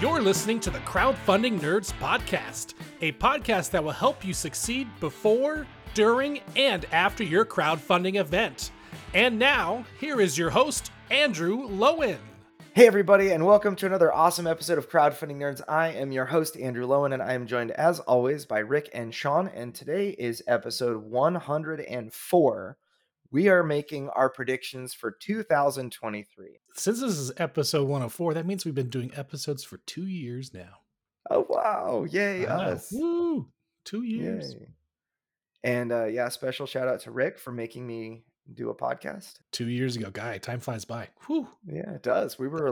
You're listening to the Crowdfunding Nerds Podcast, a podcast that will help you succeed before, during, and after your crowdfunding event. And now, here is your host, Andrew Lowen. Hey everybody, and welcome to another awesome episode of Crowdfunding Nerds. I am your host, Andrew Lowen, and I am joined, as always, by Rick and Sean, and today is episode 104. We are making our predictions for 2023. Since this is episode 104, that means we've been doing episodes for 2 years now. Oh, wow. Yay, us. Woo! 2 years. Yay. And special shout out to Rick for making me do a podcast. 2 years ago. Guy, time flies by. Whew. Yeah, it does. We were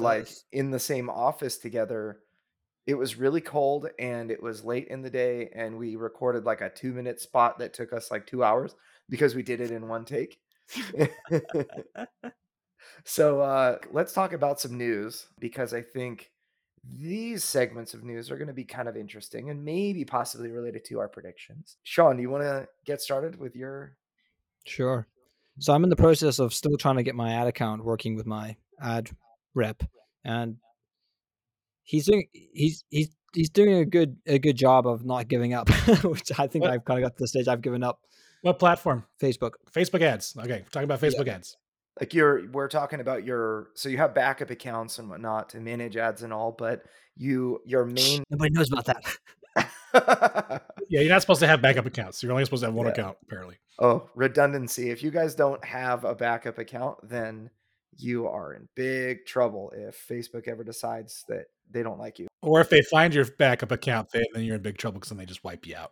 in the same office together. It was really cold and it was late in the day. And we recorded like a 2-minute spot that took us like 2 hours because we did it in one take. So let's talk about some news, because I think these segments of news are going to be kind of interesting and maybe possibly related to our predictions. Sean, do you want to get started with your... Sure. So I'm in the process of still trying to get my ad account working with my ad rep, and he's doing a good job of not giving up, which I think I've kind of got to the stage I've given up. What platform? Facebook. Facebook ads. Okay. We're talking about Facebook ads. Like we're talking about so you have backup accounts and whatnot to manage ads and all, but your main... Nobody knows about that. Yeah. You're not supposed to have backup accounts. You're only supposed to have one account, apparently. Oh, redundancy. If you guys don't have a backup account, then you are in big trouble if Facebook ever decides that they don't like you. Or if they find your backup account, then you're in big trouble because then they just wipe you out.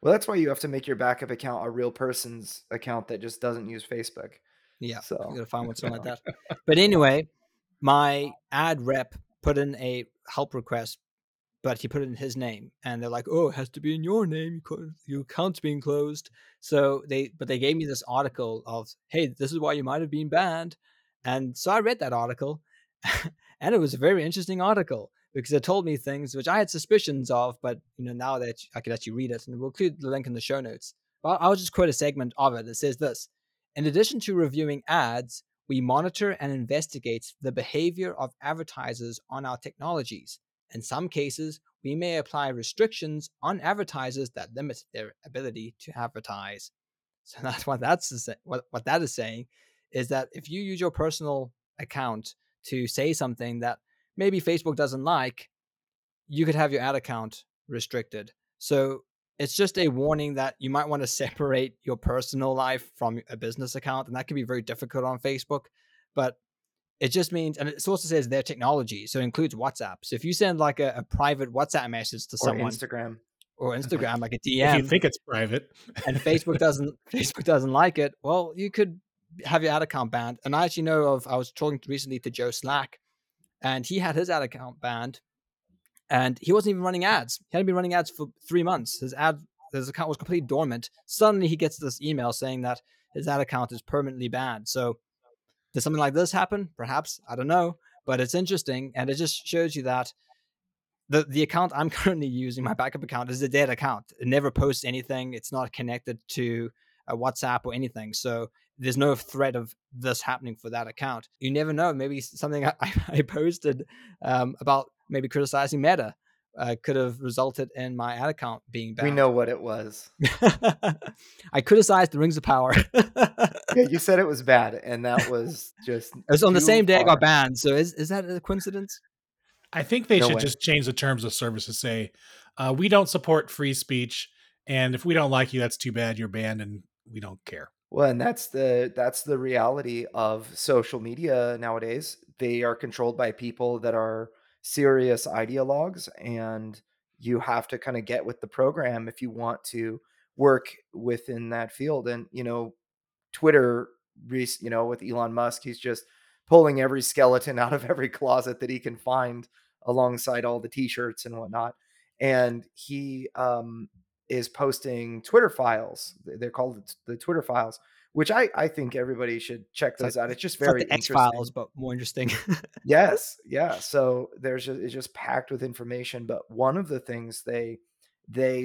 Well, that's why you have to make your backup account a real person's account that just doesn't use Facebook. Yeah, so I'm gonna find one something like that. But anyway, my ad rep put in a help request, but he put it in his name, and they're like, "Oh, it has to be in your name. Your account's being closed." So they gave me this article of, "Hey, this is why you might have been banned," and so I read that article, and it was a very interesting article, because it told me things which I had suspicions of, but now that I could actually read it, and we'll include the link in the show notes. But I'll just quote a segment of it. It says this: "In addition to reviewing ads, we monitor and investigate the behavior of advertisers on our technologies. In some cases, we may apply restrictions on advertisers that limit their ability to advertise." So that's what that is saying, is that if you use your personal account to say something that maybe Facebook doesn't like, you could have your ad account restricted. So it's just a warning that you might want to separate your personal life from a business account. And that can be very difficult on Facebook, but it just means, and it also says their technology. So it includes WhatsApp. So if you send like a private WhatsApp message to someone, or Instagram, like a DM, if you think it's private and Facebook doesn't like it, well, you could have your ad account banned. And I actually know I was talking recently to Joe Slack, and he had his ad account banned, and he wasn't even running ads. He hadn't been running ads for 3 months. His account was completely dormant. Suddenly he gets this email saying that his ad account is permanently banned. So did something like this happen? Perhaps, I don't know, but it's interesting. And it just shows you that the account I'm currently using, my backup account, is a dead account. It never posts anything. It's not connected to a WhatsApp or anything. So there's no threat of this happening for that account. You never know. Maybe something I posted about maybe criticizing Meta could have resulted in my ad account being banned. We know what it was. I criticized the Rings of Power. Yeah, you said it was bad, and that was just... It was on the same day I got banned. So is that a coincidence? I think they should just change the terms of service to say, we don't support free speech, and if we don't like you, that's too bad. You're banned, and we don't care. Well, and that's the reality of social media nowadays. They are controlled by people that are serious ideologues, and you have to kind of get with the program if you want to work within that field. And, Twitter, with Elon Musk, he's just pulling every skeleton out of every closet that he can find alongside all the T-shirts and whatnot. And he... is posting Twitter files. They're called the Twitter files, which I think everybody should check those out. It's just very like interesting. X-Files, but more interesting. Yes. Yeah. So it's just packed with information. But one of the things they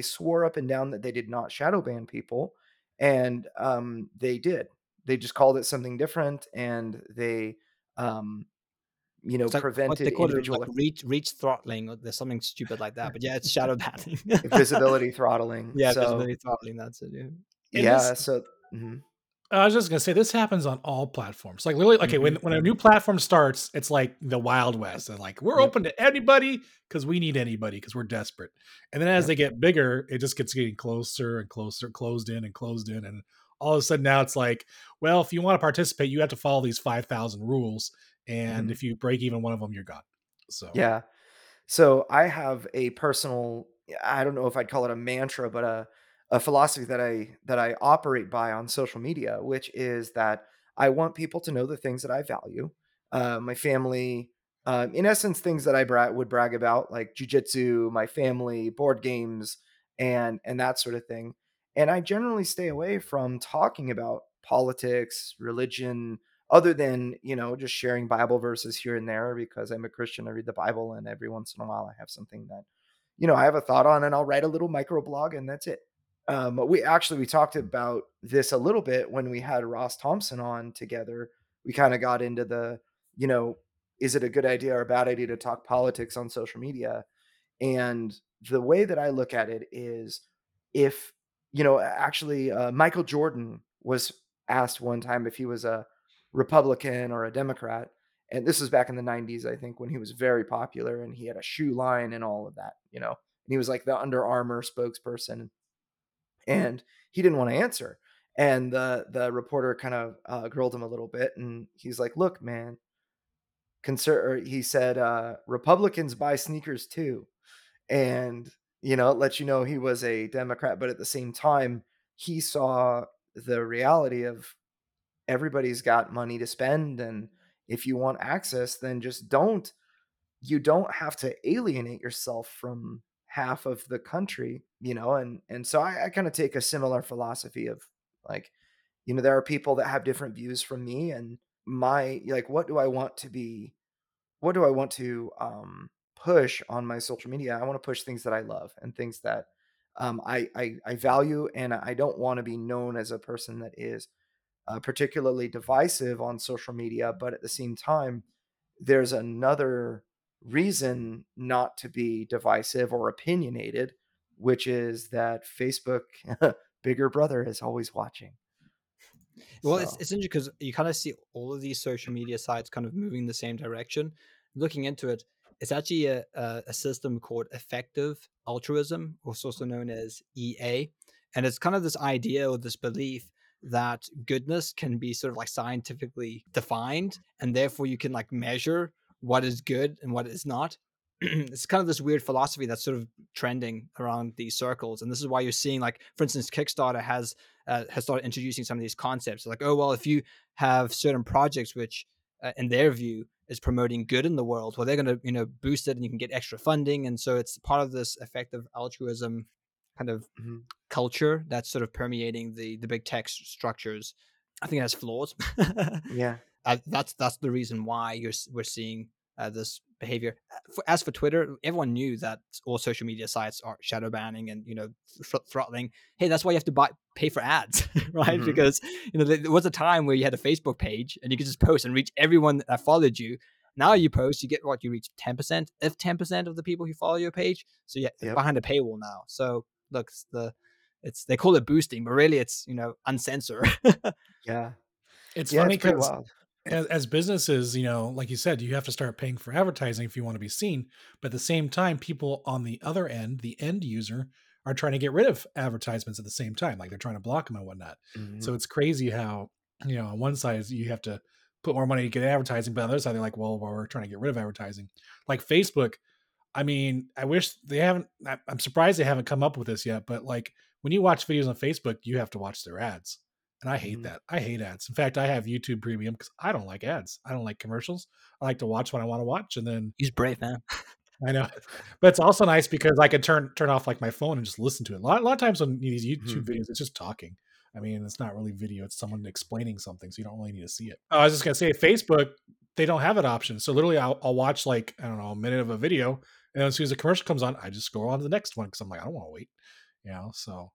swore up and down that they did not shadow ban people. And they did. They just called it something different. And they you know, like prevented individual like reach throttling, or there's something stupid like that. But yeah, it's shadow banning, visibility throttling. Yeah, so, visibility throttling. That's it. Yeah. So mm-hmm. I was just gonna say this happens on all platforms. Like literally, okay, mm-hmm. when a new platform starts, it's like the Wild West. And like we're open to anybody because we need anybody because we're desperate. And then as they get bigger, it just gets getting closer and closer, closed in, and all of a sudden now it's like, well, if you want to participate, you have to follow these 5,000 rules. And if you break even one of them, you're gone. So, yeah. So I have a personal, I don't know if I'd call it a mantra, but a philosophy that I operate by on social media, which is that I want people to know the things that I value. My family, in essence, things that I would brag about, like jujitsu, my family, board games, and that sort of thing. And I generally stay away from talking about politics, religion, other than, you know, just sharing Bible verses here and there, because I'm a Christian, I read the Bible, and every once in a while I have something that, you know, I have a thought on, and I'll write a little microblog, and that's it. We talked about this a little bit when we had Ross Thompson on together. We kind of got into the, you know, is it a good idea or a bad idea to talk politics on social media? And the way that I look at it is if, you know, actually Michael Jordan was asked one time if he was a Republican or a Democrat. And this was back in the 90s, I think, when he was very popular and he had a shoe line and all of that, you know, and he was like the Under Armour spokesperson, and he didn't want to answer. And the reporter kind of grilled him a little bit, and he's like, look, man, he said, Republicans buy sneakers too. And, you know, it lets you know he was a Democrat, but at the same time, he saw the reality of everybody's got money to spend. And if you want access, then just you don't have to alienate yourself from half of the country, you know? And so I kind of take a similar philosophy of like, you know, there are people that have different views from me, and my, like, what do I want to push on my social media? I want to push things that I love and things that I value. And I don't want to be known as a person that is particularly divisive on social media, but at the same time, there's another reason not to be divisive or opinionated, which is that Facebook, bigger brother, is always watching. Well, it's interesting because you kind of see all of these social media sites kind of moving in the same direction. Looking into it, it's actually a system called effective altruism, also known as EA. And it's kind of this idea or this belief that goodness can be sort of like scientifically defined, and therefore you can like measure what is good and what is not. It's kind of this weird philosophy that's sort of trending around these circles, and this is why you're seeing, like, for instance, Kickstarter has started introducing some of these concepts, like, oh well, if you have certain projects which in their view is promoting good in the world, well, they're going to, you know, boost it, and you can get extra funding. And so it's part of this effective altruism kind of culture that's sort of permeating the big tech structures. I think it has flaws. Yeah, that's the reason why we're seeing this behavior. As for Twitter, everyone knew that all social media sites are shadow banning and, you know, throttling. Hey, that's why you have to pay for ads, right? Mm-hmm. Because, you know, there was a time where you had a Facebook page and you could just post and reach everyone that followed you. Now you post, you get what you reach 10%, if 10% of the people who follow your page. So yeah, behind a paywall now. So. Look, they call it boosting, but really it's, you know, uncensor. Yeah, it's funny because as businesses, you know, like you said, you have to start paying for advertising if you want to be seen. But at the same time, people on the other end, the end user, are trying to get rid of advertisements at the same time, like they're trying to block them and whatnot. Mm-hmm. So it's crazy how, you know, on one side you have to put more money to get advertising, but on the other side they're like, well, we're trying to get rid of advertising, like Facebook. I mean, I wish they haven't, I'm surprised they haven't come up with this yet, but like when you watch videos on Facebook, you have to watch their ads. And I hate that. I hate ads. In fact, I have YouTube Premium because I don't like ads. I don't like commercials. I like to watch what I want to watch. And then use Brave, man. I know. But it's also nice because I can turn off like my phone and just listen to it. A lot of times on these YouTube videos, it's just talking. I mean, it's not really video. It's someone explaining something. So you don't really need to see it. I was just going to say Facebook, they don't have an option. So literally I'll watch like, I don't know, a minute of a video. And as soon as the commercial comes on, I just go on to the next one because I'm like, I don't want to wait, you know. So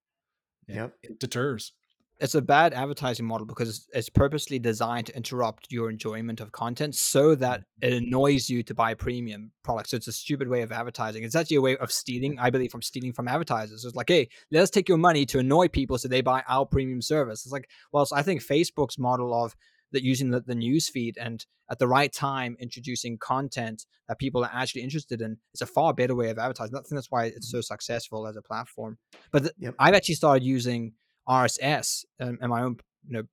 it deters. It's a bad advertising model because it's purposely designed to interrupt your enjoyment of content so that it annoys you to buy premium products. So it's a stupid way of advertising. It's actually a way of stealing, I believe, from advertisers. It's like, hey, let's take your money to annoy people so they buy our premium service. It's like, well, so I think Facebook's model of that using the news feed and at the right time introducing content that people are actually interested in is a far better way of advertising. I think that's why it's so successful as a platform. But I've actually started using RSS and my own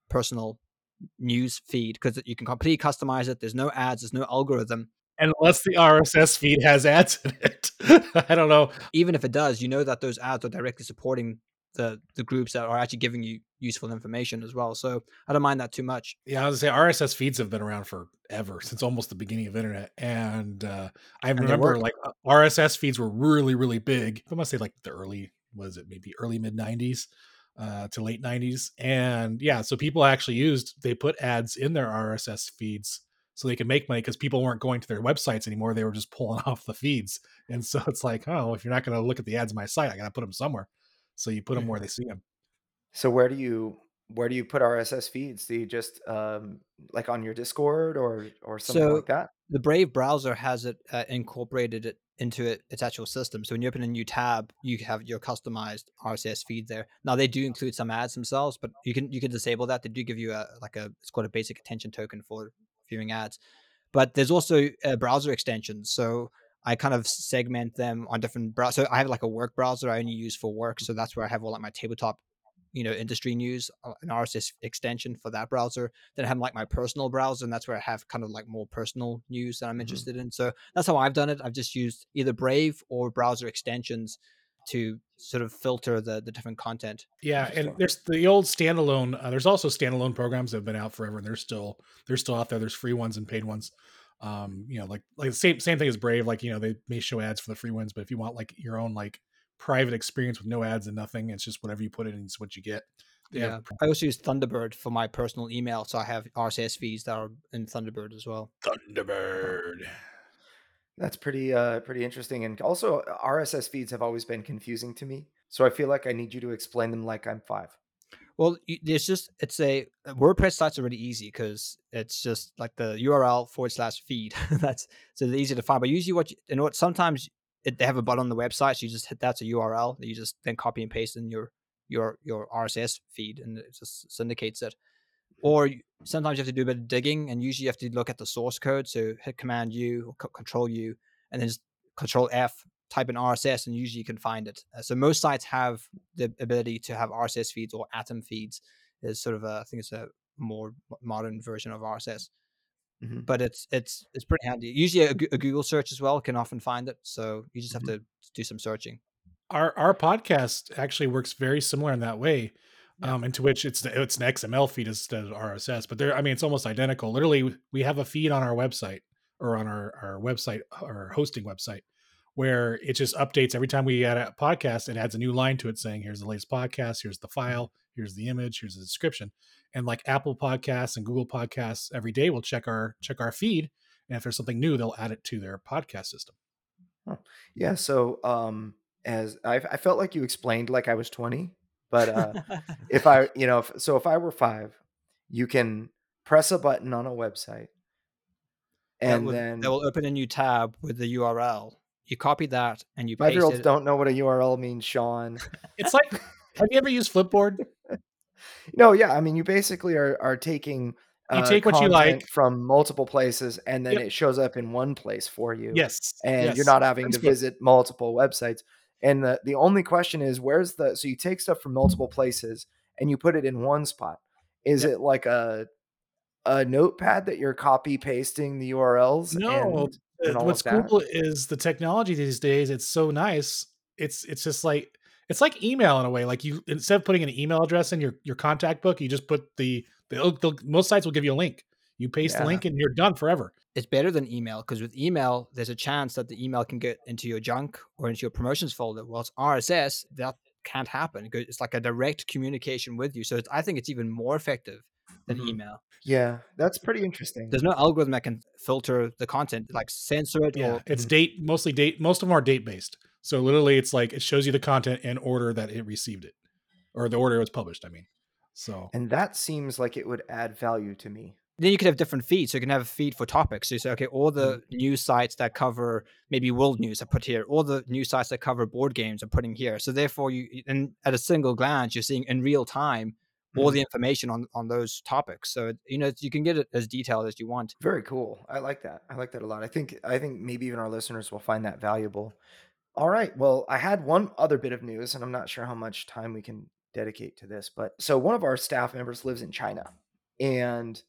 personal news feed because you can completely customize it. There's no ads, there's no algorithm. Unless the RSS feed has ads in it. I don't know. Even if it does, that those ads are directly supporting the groups that are actually giving you useful information as well. So I don't mind that too much. Yeah, I was going to say RSS feeds have been around forever, since almost the beginning of internet. And I remember like RSS feeds were really, really big. I must say like maybe early mid 90s. To late 90s. And so people actually they put ads in their RSS feeds so they could make money because people weren't going to their websites anymore. They were just pulling off the feeds. And so it's like, oh, if you're not going to look at the ads on my site, I got to put them somewhere. So you put them where they see them. So where do you put RSS feeds? Do you just like on your Discord or something like that? The Brave browser has it incorporated it into its actual system. So when you open a new tab, you have your customized RSS feed there. Now they do include some ads themselves, but you can disable that. They do give you it's called a basic attention token for viewing ads. But there's also browser extensions. So I kind of segment them on different browsers. So I have like a work browser I only use for work. So that's where I have all like my tabletop, industry news, an RSS extension for that browser. Then I have like my personal browser, and that's where I have kind of like more personal news that I'm interested in. So that's how I've done it. I've just used either Brave or browser extensions to sort of filter the different content. Yeah. And there's the old standalone, there's also standalone programs that have been out forever, and they're still out there. There's free ones and paid ones. Like the same thing as Brave, like, they may show ads for the free ones, but if you want like your own, like private experience with no ads and nothing, it's just whatever you put in, it's what you get. Yeah. I also use Thunderbird for my personal email. So I have RSS feeds that are in Thunderbird as well. Thunderbird. That's pretty interesting. And also RSS feeds have always been confusing to me. So I feel like I need you to explain them like I'm five. Well, it's a WordPress sites are really easy because it's just like the URL /feed. That's so they're easy to find. But usually sometimes they have a button on the website. So you just hit that's a URL that you just then copy and paste in your RSS feed, and it just syndicates it. Or sometimes you have to do a bit of digging, and usually you have to look at the source code. So hit Command U or Control U, and then just Control F, type in RSS, and usually you can find it. So most sites have the ability to have RSS feeds or Atom feeds. Is sort of I think it's a more modern version of RSS. Mm-hmm. But it's pretty handy. Usually a Google search as well can often find it. So you just have to do some searching. Our podcast actually works very similar in that way, into which it's an XML feed instead of RSS. But it's almost identical. Literally, we have a feed on our website or on our website, our hosting website, where it just updates every time we add a podcast. It adds a new line to it saying, here's the latest podcast, here's the file, here's the image, here's the description. And like Apple Podcasts and Google Podcasts every day will check our feed. And if there's something new, they'll add it to their podcast system. Huh. Yeah. So as I felt like you explained, like I was 20, but if I were 5, you can press a button on a website and then that will open a new tab with the URL. You copy that and you paste it. 5-year-olds don't know what a URL means, Sean. It's like, have you ever used Flipboard? No, yeah. I mean, you basically are taking what you like from multiple places, and then it shows up in one place for you. Yes. And you're not having to visit multiple websites. And the only question is, so you take stuff from multiple places and you put it in one spot. Is it like a notepad that you're copy pasting the URLs? No. What's cool is the technology these days. It's so nice. It's just like, it's like email in a way. Like you, instead of putting an email address in your contact book, you just put most sites will give you a link. You paste the link and you're done forever. It's better than email because with email, there's a chance that the email can get into your junk or into your promotions folder. Well, it's RSS. That can't happen. It's like a direct communication with you. So I think it's even more effective than email. Yeah, that's pretty interesting. There's no algorithm that can filter the content, like censor it. Yeah, it's date. Most of them are date based. So literally, it's like it shows you the content in order that it received it, or the order it was published. I mean, So, and that seems like it would add value to me. Then you could have different feeds. So you can have a feed for topics. So you say, okay, all the news sites that cover maybe world news are put here. All the news sites that cover board games are putting here. So therefore, you, and at a single glance, you're seeing in real time all the information on those topics. So, you know, you can get it as detailed as you want. Very cool. I like that. I like that a lot. I think maybe even our listeners will find that valuable. All right. Well, I had one other bit of news, and I'm not sure how much time we can dedicate to this, but so one of our staff members lives in China, and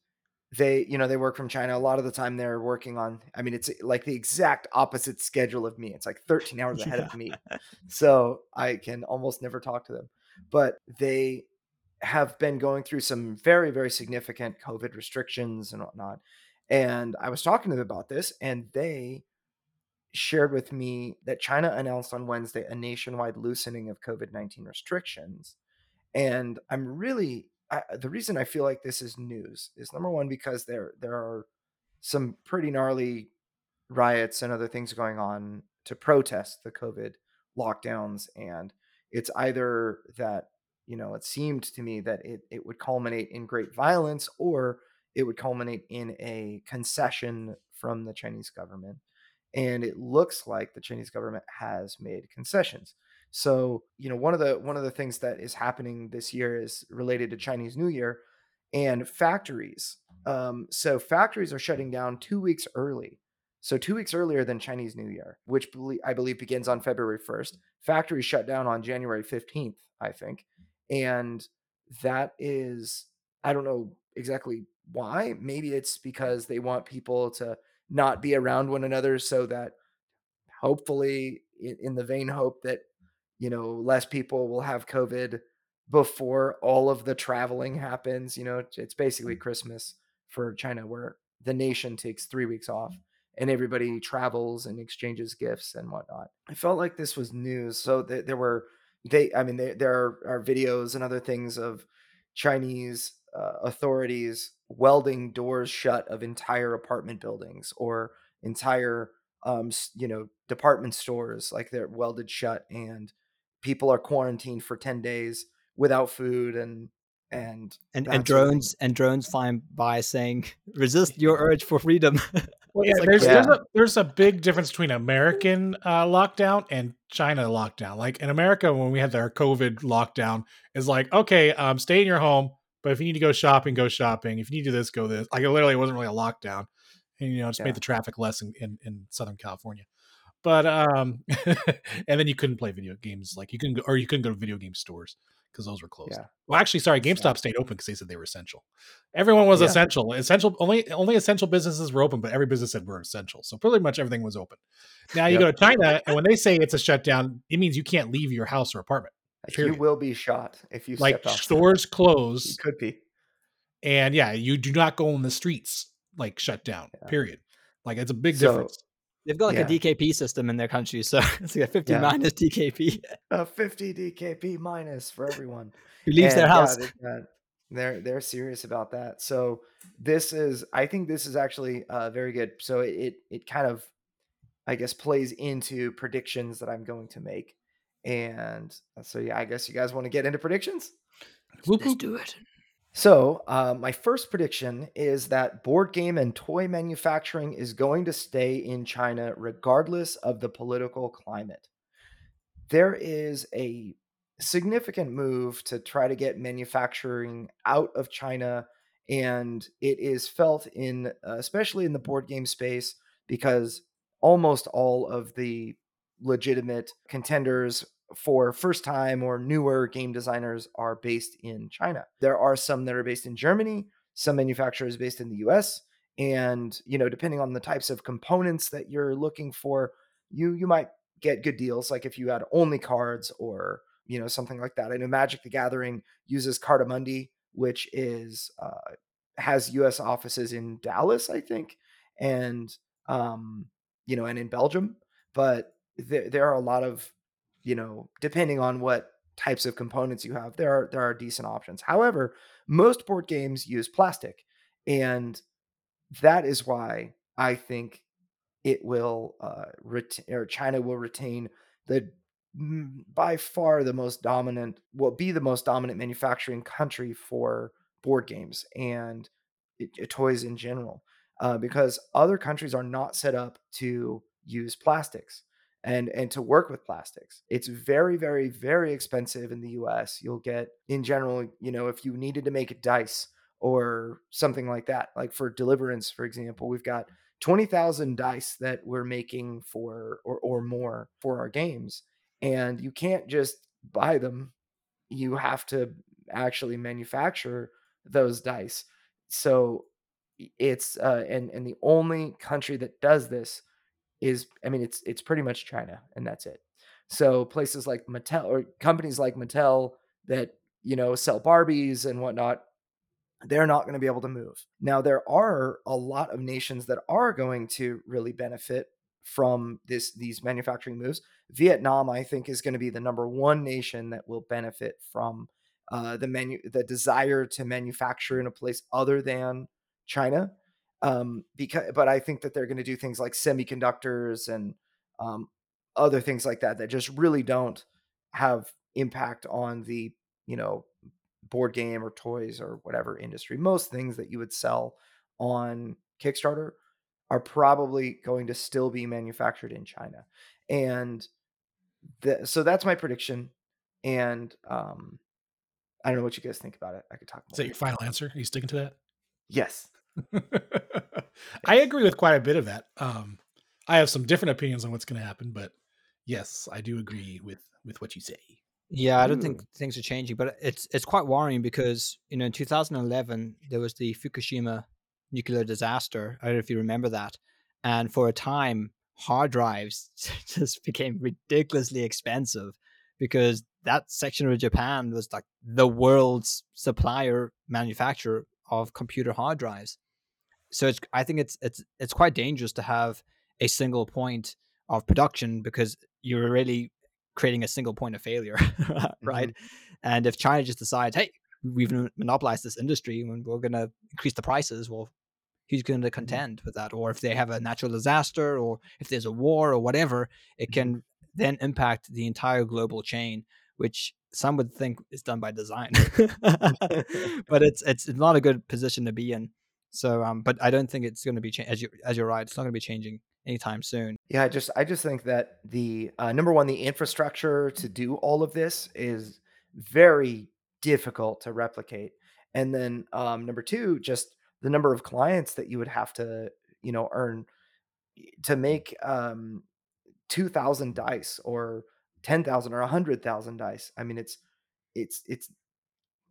they, you know, they work from China. A lot of the time they're working on, I mean, it's like the exact opposite schedule of me. It's like 13 hours ahead of me. So I can almost never talk to them, but they have been going through some very, very significant COVID restrictions and whatnot. And I was talking to them about this, and they shared with me that China announced on Wednesday a nationwide loosening of COVID-19 restrictions. And I'm really, the reason I feel like this is news is, number one, because there are some pretty gnarly riots and other things going on to protest the COVID lockdowns. And it's either that, you know, it seemed to me that it would culminate in great violence, or it would culminate in a concession from the Chinese government. And it looks like the Chinese government has made concessions. So, you know, one of the things that is happening this year is related to Chinese New Year and factories. So factories are shutting down 2 weeks early. So 2 weeks earlier than Chinese New Year, which I believe begins on February 1st. Factories shut down on January 15th, I think. And that is, I don't know exactly why. Maybe it's because they want people to not be around one another, so that hopefully, in the vain hope that, you know, less people will have COVID before all of the traveling happens. You know, it's basically Christmas for China, where the nation takes 3 weeks off and everybody travels and exchanges gifts and whatnot. I felt like this was news. So there are videos and other things of Chinese authorities welding doors shut of entire apartment buildings or entire, department stores. Like, they're welded shut, and people are quarantined for 10 days without food and drones flying by saying, resist your urge for freedom. Well, yeah, there's a big difference between American lockdown and China lockdown. Like in America, when we had our COVID lockdown, it's like, okay, stay in your home, but if you need to go shopping, go shopping. If you need to do this, go this. Like, it literally wasn't really a lockdown, and, you know, it just made the traffic less in Southern California. But and then you couldn't play video games. Like, you couldn't go to video game stores because those were closed. Yeah. Well, actually, sorry, GameStop stayed open because they said they were essential. Everyone was essential. Essential only essential businesses were open, but every business said we're essential. So pretty much everything was open. Now you go to China, and when they say it's a shutdown, it means you can't leave your house or apartment. Period. You will be shot if you step off. Stores close. You could be. And you do not go on the streets, like, shut down, period. Like, it's a big difference. They've got a DKP system in their country. So it's like a 50 minus DKP. A 50 DKP minus for everyone who leaves their house. Yeah, they're serious about that. So I think this is actually very good. So it kind of, I guess, plays into predictions that I'm going to make. And so, I guess you guys want to get into predictions? Let's do it. So my first prediction is that board game and toy manufacturing is going to stay in China regardless of the political climate. There is a significant move to try to get manufacturing out of China, and it is felt in, especially in the board game space, because almost all of the legitimate contenders for first time or newer game designers are based in China. There are some that are based in Germany, some manufacturers based in the US, and, you know, depending on the types of components that you're looking for, you might get good deals. Like if you had only cards or, you know, something like that. I know Magic the Gathering uses Cardamundi, which is has US offices in Dallas, I think, and you know, and in Belgium, but there are a lot of, you know, depending on what types of components you have, there are decent options. However, most board games use plastic, and that is why I think China will retain the by far the most dominant, will be the most dominant manufacturing country for board games and toys in general, because other countries are not set up to use plastics and to work with plastics. It's very, very, very expensive in the US. You'll get, in general, you know, if you needed to make a dice or something like that, like for Deliverance, for example, we've got 20,000 dice that we're making for or more for our games. And you can't just buy them. You have to actually manufacture those dice. So it's and the only country that does this is, I mean, it's pretty much China, and that's it. So places like Mattel or companies like Mattel that, you know, sell Barbies and whatnot, they're not going to be able to move. Now, there are a lot of nations that are going to really benefit from these manufacturing moves. Vietnam, I think, is going to be the number one nation that will benefit from the desire to manufacture in a place other than China. But I think that they're going to do things like semiconductors and other things like that just really don't have impact on the, you know, board game or toys or whatever industry. Most things that you would sell on Kickstarter are probably going to still be manufactured in China. And so that's my prediction. And I don't know what you guys think about it. I could talk more. Is that your final answer? Are you sticking to that? Yes. I agree with quite a bit of that. I have some different opinions on what's going to happen, but yes, I do agree with what you say. Yeah, I don't think things are changing, but it's quite worrying because, you know, in 2011, there was the Fukushima nuclear disaster. I don't know if you remember that. And for a time, hard drives just became ridiculously expensive because that section of Japan was like the world's supplier manufacturer of computer hard drives. So I think it's quite dangerous to have a single point of production because you're really creating a single point of failure, right? Mm-hmm. And if China just decides, hey, we've monopolized this industry and we're going to increase the prices, well, who's going to contend with that? Or if they have a natural disaster or if there's a war or whatever, it can then impact the entire global chain, which some would think is done by design. But it's not a good position to be in. So, but I don't think it's going to be as you're right, it's not going to be changing anytime soon. Yeah, I just think that the number one, the infrastructure to do all of this is very difficult to replicate, and then number two, just the number of clients that you would have to, you know, earn to make 2,000 dice or 10,000 or 100,000 dice. I mean, it's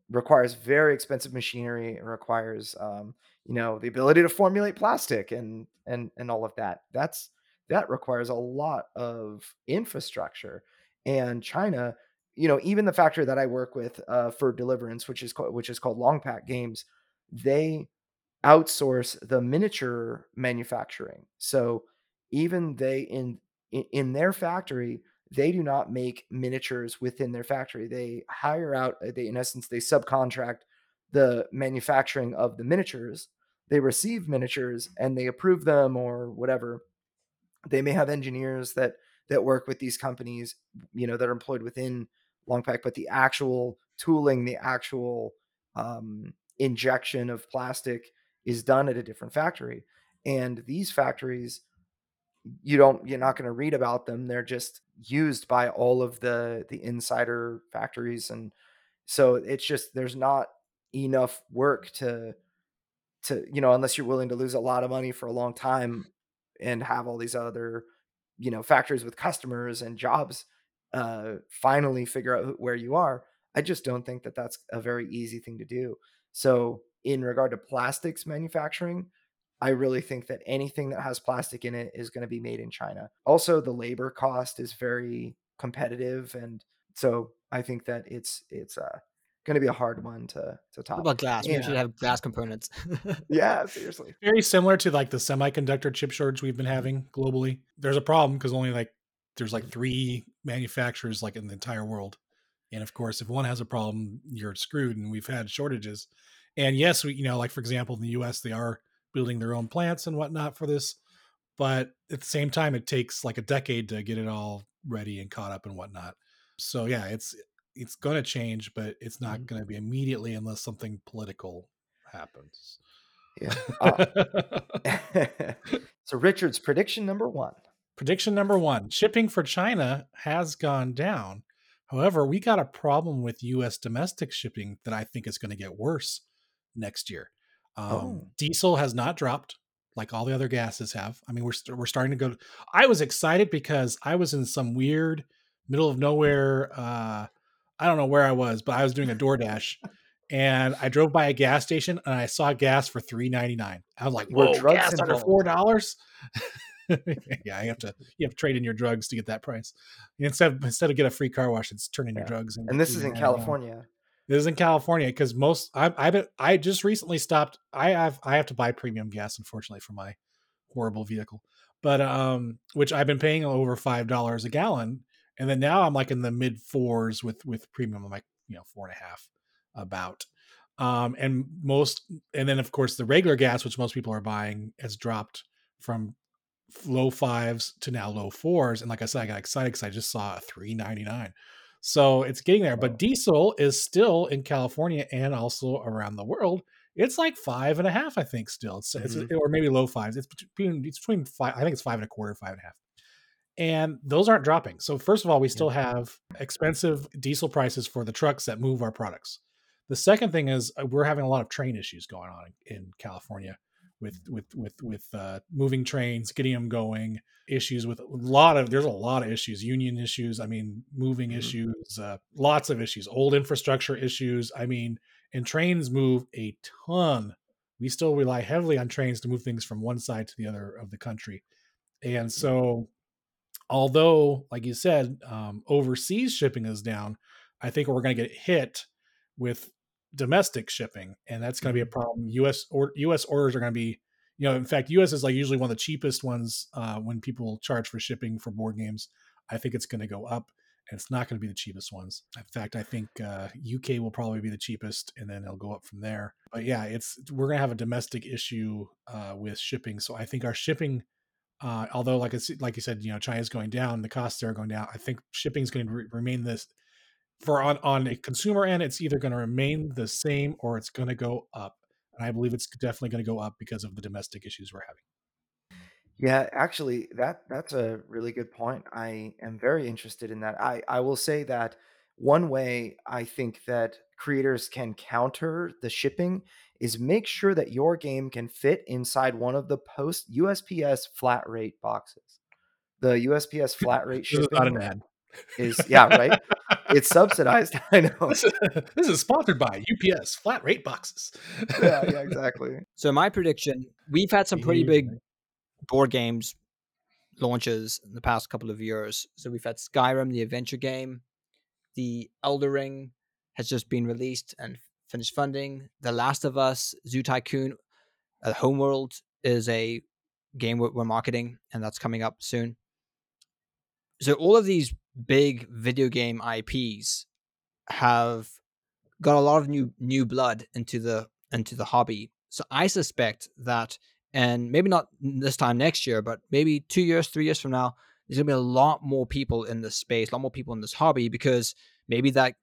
requires very expensive machinery. It requires you know, the ability to formulate plastic and all of that. That requires a lot of infrastructure. And China, you know, even the factory that I work with for Deliverance, which is called Long Pack Games, they outsource the miniature manufacturing. So even they in their factory, they do not make miniatures within their factory. They hire out. In essence, they subcontract the manufacturing of the miniatures. They receive miniatures and they approve them or whatever. They may have engineers that work with these companies, you know, that are employed within Longpack, but the actual tooling, the actual injection of plastic is done at a different factory. And these factories, you're not going to read about them. They're just used by all of the insider factories. And so it's just, there's not enough work to you know, unless you're willing to lose a lot of money for a long time and have all these other, you know, factories with customers and jobs finally figure out where you are. I just don't think that that's a very easy thing to do. So in regard to plastics manufacturing, I really think that anything that has plastic in it is going to be made in China. Also, the labor cost is very competitive, and so I think that it's going to be a hard one to top. What about glass? Yeah. We should have glass components. Yeah, seriously. Very similar to like the semiconductor chip shortage we've been having globally. There's a problem because only there's 3 manufacturers in the entire world. And of course, if one has a problem, you're screwed. And we've had shortages. And yes, we, you know, for example, in the US, they are building their own plants and whatnot for this. But at the same time, it takes a decade to get it all ready and caught up and whatnot. So yeah, it's going to change, but it's not going to be immediately unless something political happens. Yeah. So Richard's prediction number one, shipping for China has gone down. However, we got a problem with U.S. domestic shipping that I think is going to get worse next year. Diesel has not dropped like all the other gases have. I mean, we're starting to go. I was excited because I was in some weird middle of nowhere. I don't know where I was, but I was doing a DoorDash and I drove by a gas station and I saw gas for $3.99. I was like, whoa, gas under $4. Yeah, you have to trade in your drugs to get that price. Instead of get a free car wash, it's turn in your drugs. And this is in California. This is in California because I just recently stopped. I have to buy premium gas, unfortunately, for my horrible vehicle, but which I've been paying over $5 a gallon, and then now I'm like in the mid fours with premium. I'm like, you know, 4.5 about, and then of course the regular gas, which most people are buying, has dropped from low $5s to now low $4s, and like I said, I got excited because I just saw a $3.99. So it's getting there, but diesel is still in California and also around the world. It's like 5.5, I think, still, it's or maybe low $5s. It's between five. I think it's 5.25, 5.5, and those aren't dropping. So first of all, we still have expensive diesel prices for the trucks that move our products. The second thing is we're having a lot of train issues going on in California with moving trains, getting them going, issues with there's a lot of issues, union issues. I mean, moving issues, lots of issues, old infrastructure issues. I mean, and trains move a ton. We still rely heavily on trains to move things from one side to the other of the country. And so although, like you said, overseas shipping is down, I think we're going to get hit with domestic shipping, and that's going to be a problem. U.S. orders are going to be, you know, in fact, U.S. is like usually one of the cheapest ones when people charge for shipping for board games. I think it's going to go up, and it's not going to be the cheapest ones. In fact, I think UK will probably be the cheapest, and then it'll go up from there. But yeah, we're going to have a domestic issue with shipping. So I think our shipping, although like you said, you know, China's going down, the costs there are going down. I think shipping is going to remain this. For on a consumer end, it's either going to remain the same or it's going to go up. And I believe it's definitely going to go up because of the domestic issues we're having. Yeah, actually, that's a really good point. I am very interested in that. I will say that one way I think that creators can counter the shipping is make sure that your game can fit inside one of the post USPS flat rate boxes. The USPS flat rate shipping is not an ad. Right. It's subsidized. I know. This is sponsored by UPS flat rate boxes. Yeah, exactly. So my prediction, we've had some pretty big board games launches in the past couple of years. So we've had Skyrim, the adventure game. The Elden Ring has just been released and finished funding. The Last of Us, Zoo Tycoon, Homeworld is a game we're marketing, and that's coming up soon. So all of these big video game IPs have got a lot of new blood into the hobby. So I suspect that, and maybe not this time next year, but maybe 2 years, 3 years from now, there's going to be a lot more people in this space, a lot more people in this hobby, because maybe that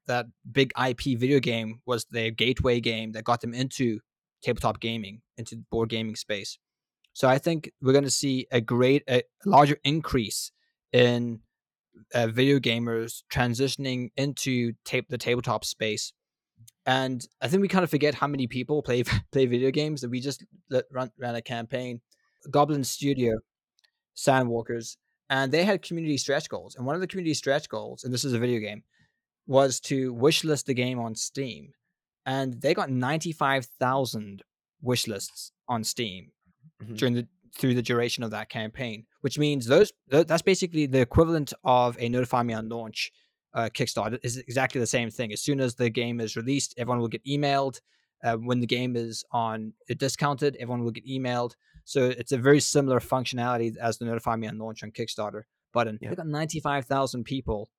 big IP video game was their gateway game that got them into tabletop gaming, into the board gaming space. So I think we're going to see a larger increase in video gamers transitioning into the tabletop space. And I think we kind of forget how many people play video games. That we just ran a campaign, Goblin Studio, Sandwalkers, and they had community stretch goals. And one of the community stretch goals, and this is a video game, was to wishlist the game on Steam. And they got 95,000 wishlists on Steam through the duration of that campaign, which means that's basically the equivalent of a notify me on launch Kickstarter. Is exactly the same thing. As soon as the game is released, everyone will get emailed. When the game is on discounted, everyone will get emailed. So it's a very similar functionality as the notify me on launch on Kickstarter button. Yeah. They got 95,000 people,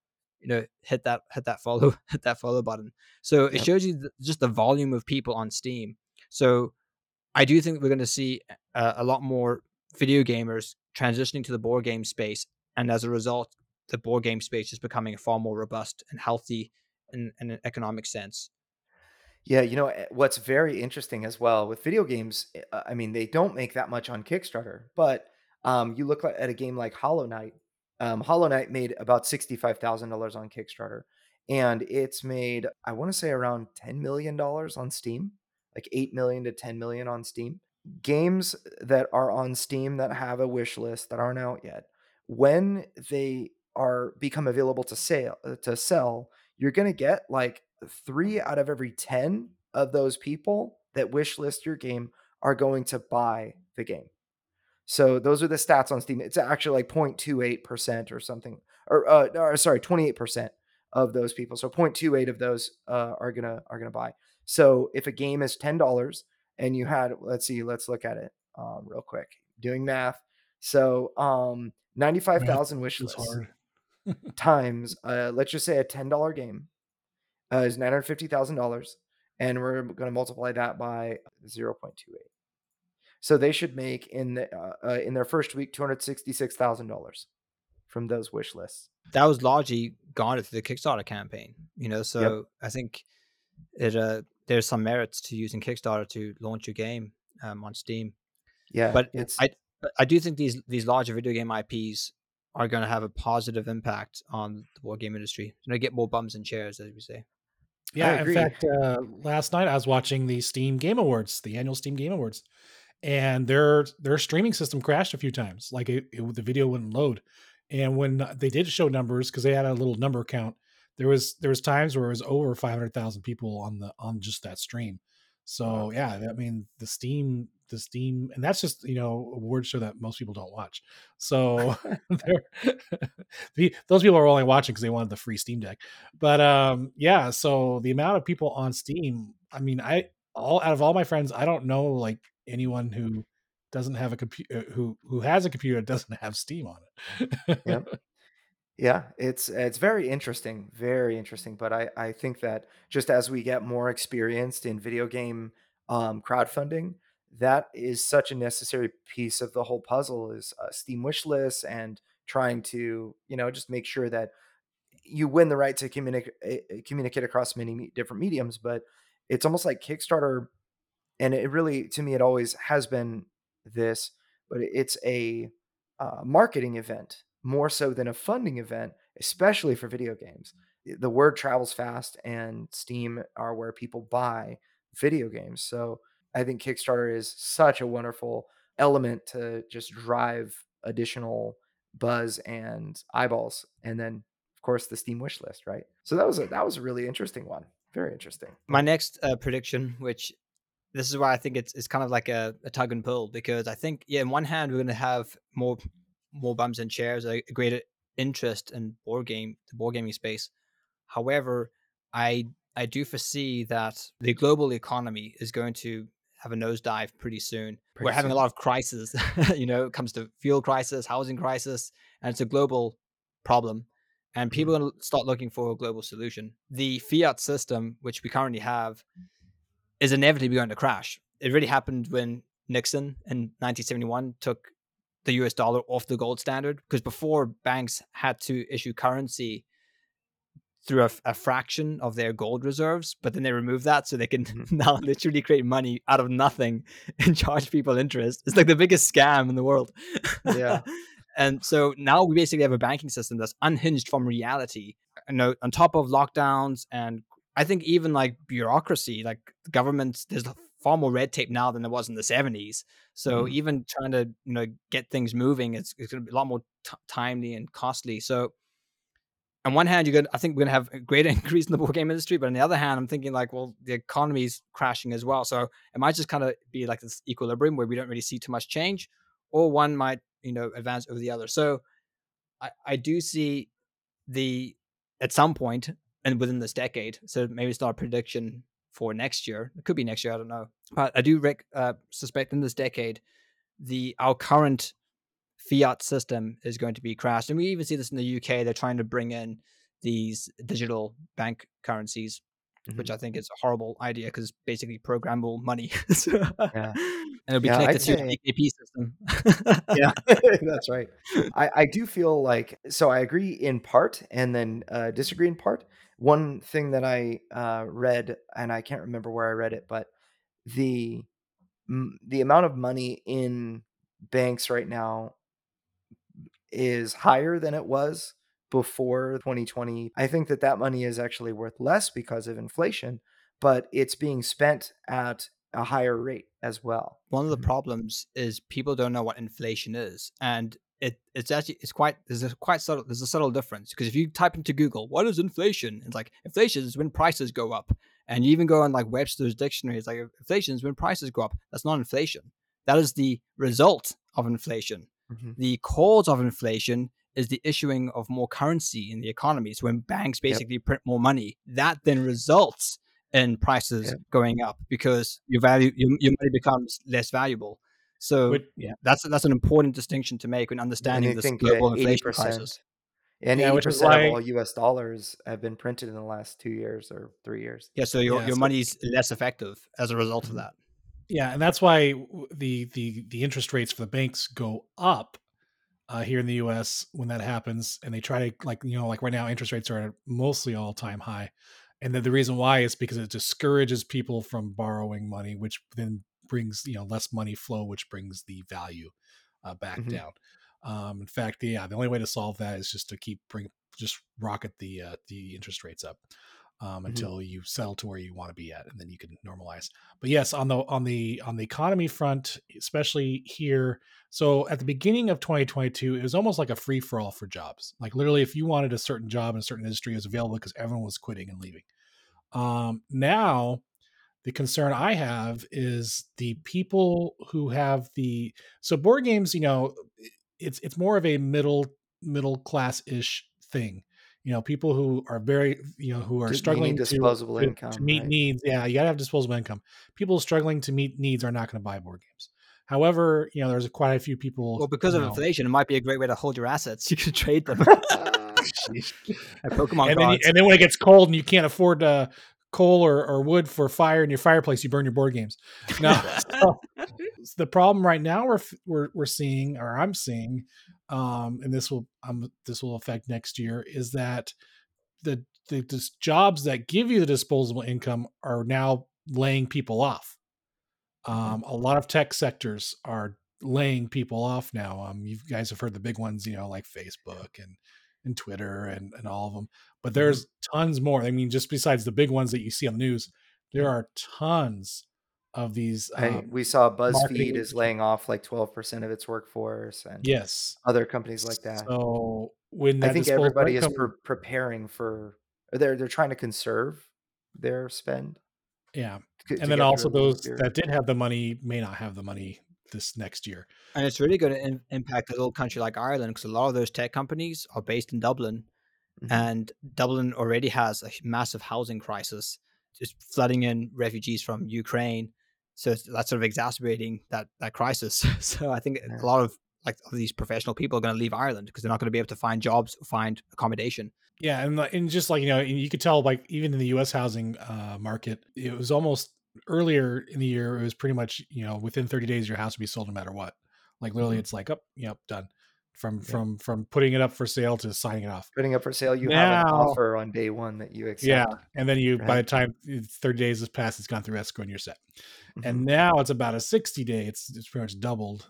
you know, hit that follow button. So it shows you just the volume of people on Steam. So I do think we're going to see a lot more video gamers transitioning to the board game space, and as a result, the board game space is becoming far more robust and healthy in an economic sense. Yeah, you know, what's very interesting as well with video games, I mean, they don't make that much on Kickstarter, but you look at a game like Hollow Knight. Hollow Knight made about $65,000 on Kickstarter, and it's made, I want to say, around $10 million on Steam, like 8 million to 10 million on Steam. Games that are on Steam that have a wish list that aren't out yet, when they are become available to sell, you're going to get like 3 out of every 10 of those people that wish list your game are going to buy the game. So those are the stats on Steam. It's actually like 0.28% or something, or sorry, 28% of those people. So 0.28 of those are gonna buy. So if a game is $10 and you had, let's look at it real quick. Doing math. So 95,000 wish lists times let's just say a $10 game is $950,000, and we're going to multiply that by 0.28. So they should make in their first week $266,000 from those wish lists. That was largely garnered through the Kickstarter campaign, you know. So yep. I think it there's some merits to using Kickstarter to launch your game on Steam. Yeah, but I do think these larger video game IPs are going to have a positive impact on the board game industry. You're going to get more bums and chairs, as we say. Yeah, in fact, last night I was watching the Steam Game Awards, the annual Steam Game Awards. And their streaming system crashed a few times. Like the video wouldn't load. And when they did show numbers, because they had a little number count, there was times where it was over 500,000 people on just that stream. So yeah, I mean the Steam, and that's just, you know, award show that most people don't watch. So those people are only watching because they wanted the free Steam Deck. But yeah, so the amount of people on Steam, I mean, out of all my friends, I don't know like anyone who doesn't have a computer, who has a computer that doesn't have Steam on it. Yeah. Yeah. It's very interesting. Very interesting. But I think that just as we get more experienced in video game crowdfunding, that is such a necessary piece of the whole puzzle is Steam wish lists and trying to, you know, just make sure that you win the right to communicate across many different mediums. But it's almost like Kickstarter, and it really, to me, it always has been this, but it's a marketing event more so than a funding event, especially for video games. The word travels fast, and Steam are where people buy video games. So I think Kickstarter is such a wonderful element to just drive additional buzz and eyeballs. And then, of course, the Steam wish list, right? So that was a really interesting one. Very interesting. My next prediction, which this is why I think it's kind of like a tug and pull, because I think, yeah, on one hand, we're going to have more bums and chairs, a greater interest in the board gaming space. However, I do foresee that the global economy is going to have a nosedive pretty soon. We're having a lot of crises, you know, it comes to fuel crisis, housing crisis, and it's a global problem. And people are going to start looking for a global solution. The fiat system, which we currently have, is inevitably going to crash. It really happened when Nixon in 1971 took the US dollar off the gold standard, because before banks had to issue currency through a fraction of their gold reserves, but then they removed that so they can now literally create money out of nothing and charge people interest. It's like the biggest scam in the world. Yeah. And so now we basically have a banking system that's unhinged from reality. You know, on top of lockdowns, and I think even like bureaucracy, like governments, there's far more red tape now than there was in the 70s. So even trying to, you know, get things moving, it's going to be a lot more timely and costly. So on one hand, I think we're going to have a greater increase in the board game industry, but on the other hand, I'm thinking like, well, the economy's crashing as well. So it might just kind of be like this equilibrium where we don't really see too much change, or one might, you know, advance over the other. So I do see at some point and within this decade, so maybe it's not a prediction for next year. It could be next year, I don't know. But I do suspect in this decade, our current fiat system is going to be crashed. And we even see this in the UK. They're trying to bring in these digital bank currencies. which I think is a horrible idea because basically programmable money. And it'll be connected to the AKP system. That's right. I do feel like, so I agree in part and then disagree in part. One thing that I read, and I can't remember where I read it, but the amount of money in banks right now is higher than it was before 2020. I think that money is actually worth less because of inflation, but it's being spent at a higher rate as well. One of the problems is people don't know what inflation is, and there's a subtle difference, because if you type into Google, what is inflation? It's like, inflation is when prices go up. And you even go on like Webster's dictionary, it's like, inflation is when prices go up. That's not inflation. That is the result of inflation. Mm-hmm. The cause of inflation is the issuing of more currency in the economy. So when banks basically print more money, that then results in prices going up, because your money becomes less valuable. So that's an important distinction to make when understanding this global inflation crisis. And 80% of all US dollars have been printed in the last 2 years or 3 years. Yeah, so your money's less effective as a result of that. Yeah, and that's why the interest rates for the banks go up here in the US when that happens. And they try to, right now interest rates are at mostly all-time high. And then the reason why is because it discourages people from borrowing money, which then brings less money flow, which brings the value back down. In fact, the only way to solve that is just to just rocket the interest rates up until you settle to where you want to be at, and then you can normalize. But yes, on the economy front, especially here. So at the beginning of 2022, it was almost like a free for all for jobs. Like literally, if you wanted a certain job in a certain industry, it was available because everyone was quitting and leaving. Now, the concern I have is the people who have so board games, it's more of a middle class-ish thing. People who are very, who are struggling disposable income, to meet needs. Yeah, you gotta have disposable income. People struggling to meet needs are not going to buy board games. However, there's quite a few people. Well, because of inflation, it might be a great way to hold your assets. You can trade them. Pokemon and then when it gets cold and you can't afford coal or wood for fire in your fireplace, you burn your board games. No, so the problem right now we're seeing, or I'm seeing, and this will affect next year, is that the jobs that give you the disposable income are now laying people off. A lot of tech sectors are laying people off now. You guys have heard the big ones, like Facebook and Twitter and all of them, but there's tons more. I mean, just besides the big ones that you see on the news, there are tons of these. We saw BuzzFeed is laying off like 12% of its workforce, and other companies like that. So when I think everybody is preparing for, they're trying to conserve their spend. Yeah, and then also those that did have the money may not have the money this next year. And it's really going to impact a little country like Ireland, because a lot of those tech companies are based in Dublin, and Dublin already has a massive housing crisis, just flooding in refugees from Ukraine. So that's sort of exacerbating that crisis. So I think a lot of these professional people are going to leave Ireland because they're not going to be able to find jobs, find accommodation. Yeah. And just you could tell, even in the US housing market, it was almost earlier in the year, it was pretty much, within 30 days, your house would be sold no matter what. Like literally it's like, up, done from putting it up for sale to signing it off. Putting up for sale, have an offer on day one that you accept. Yeah. And then by the time 30 days has passed, it's gone through escrow and you're set. And now it's about a 60 day. It's pretty much doubled.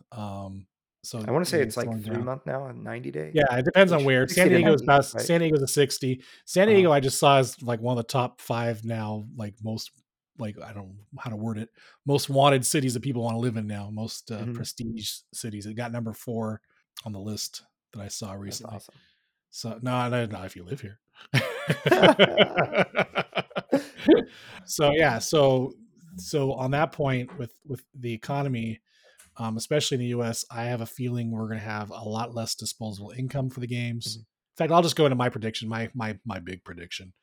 So I want to say it's like 3 month now and 90 days. Yeah, it depends on where. San Diego is past. Right? San Diego's a 60. San Diego, I just saw, is like one of the top five now. Like most, I don't know how to word it. Most wanted cities that people want to live in now. Most prestige cities. It got number 4 on the list that I saw recently. That's awesome. So no, not if you live here. So yeah, so on that point with the economy. Especially in the U.S., I have a feeling we're going to have a lot less disposable income for the games. In fact, I'll just go into my prediction, my big prediction.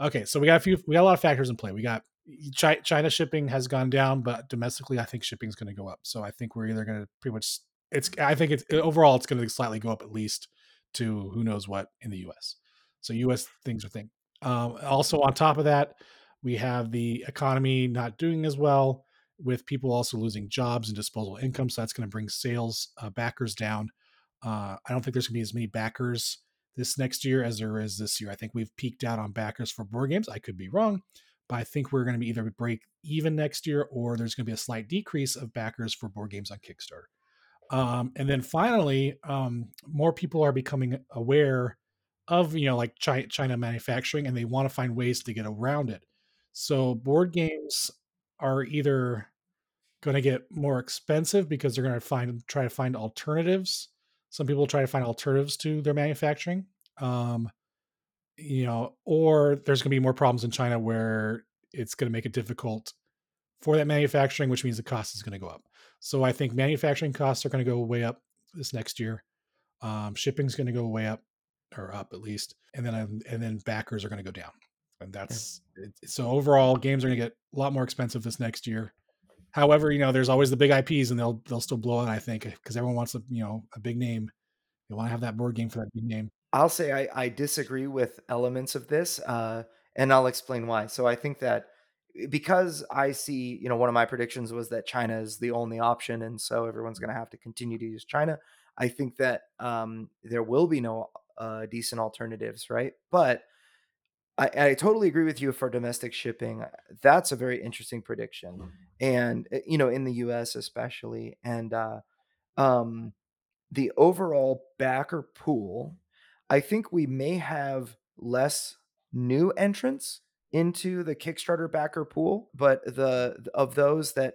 Okay, so we got a lot of factors in play. We got China shipping has gone down, but domestically, I think shipping is going to go up. So I think we're either going to pretty much. Overall it's going to slightly go up at least to who knows what in the U.S. So U.S. things are thing. Also on top of that, We have the economy not doing as well, with people also losing jobs and disposable income. So that's going to bring sales backers down. I don't think there's going to be as many backers this next year as there is this year. I think we've peaked out on backers for board games. I could be wrong, but I think we're going to be either break even next year, or there's going to be a slight decrease of backers for board games on Kickstarter. And then finally, more people are becoming aware of, you know, like China manufacturing, and they want to find ways to get around it. So board games are either going to get more expensive because they're going to try to find alternatives. Some people try to find alternatives to their manufacturing, or there's going to be more problems in China where it's going to make it difficult for that manufacturing, which means the cost is going to go up. So I think manufacturing costs are going to go way up this next year. Shipping's going to go way up, or up at least. And then backers are going to go down. And that's it. So overall, games are going to get a lot more expensive this next year. However, there's always the big IPs, and they'll still blow it, I think, because everyone wants a big name. They want to have that board game for that big name. I'll say I disagree with elements of this, and I'll explain why. So I think that because I see, one of my predictions was that China is the only option, and so everyone's going to have to continue to use China. I think that there will be no decent alternatives, right? But I totally agree with you for domestic shipping. That's a very interesting prediction. And, in the US especially, and the overall backer pool, I think we may have less new entrants into the Kickstarter backer pool, but of those that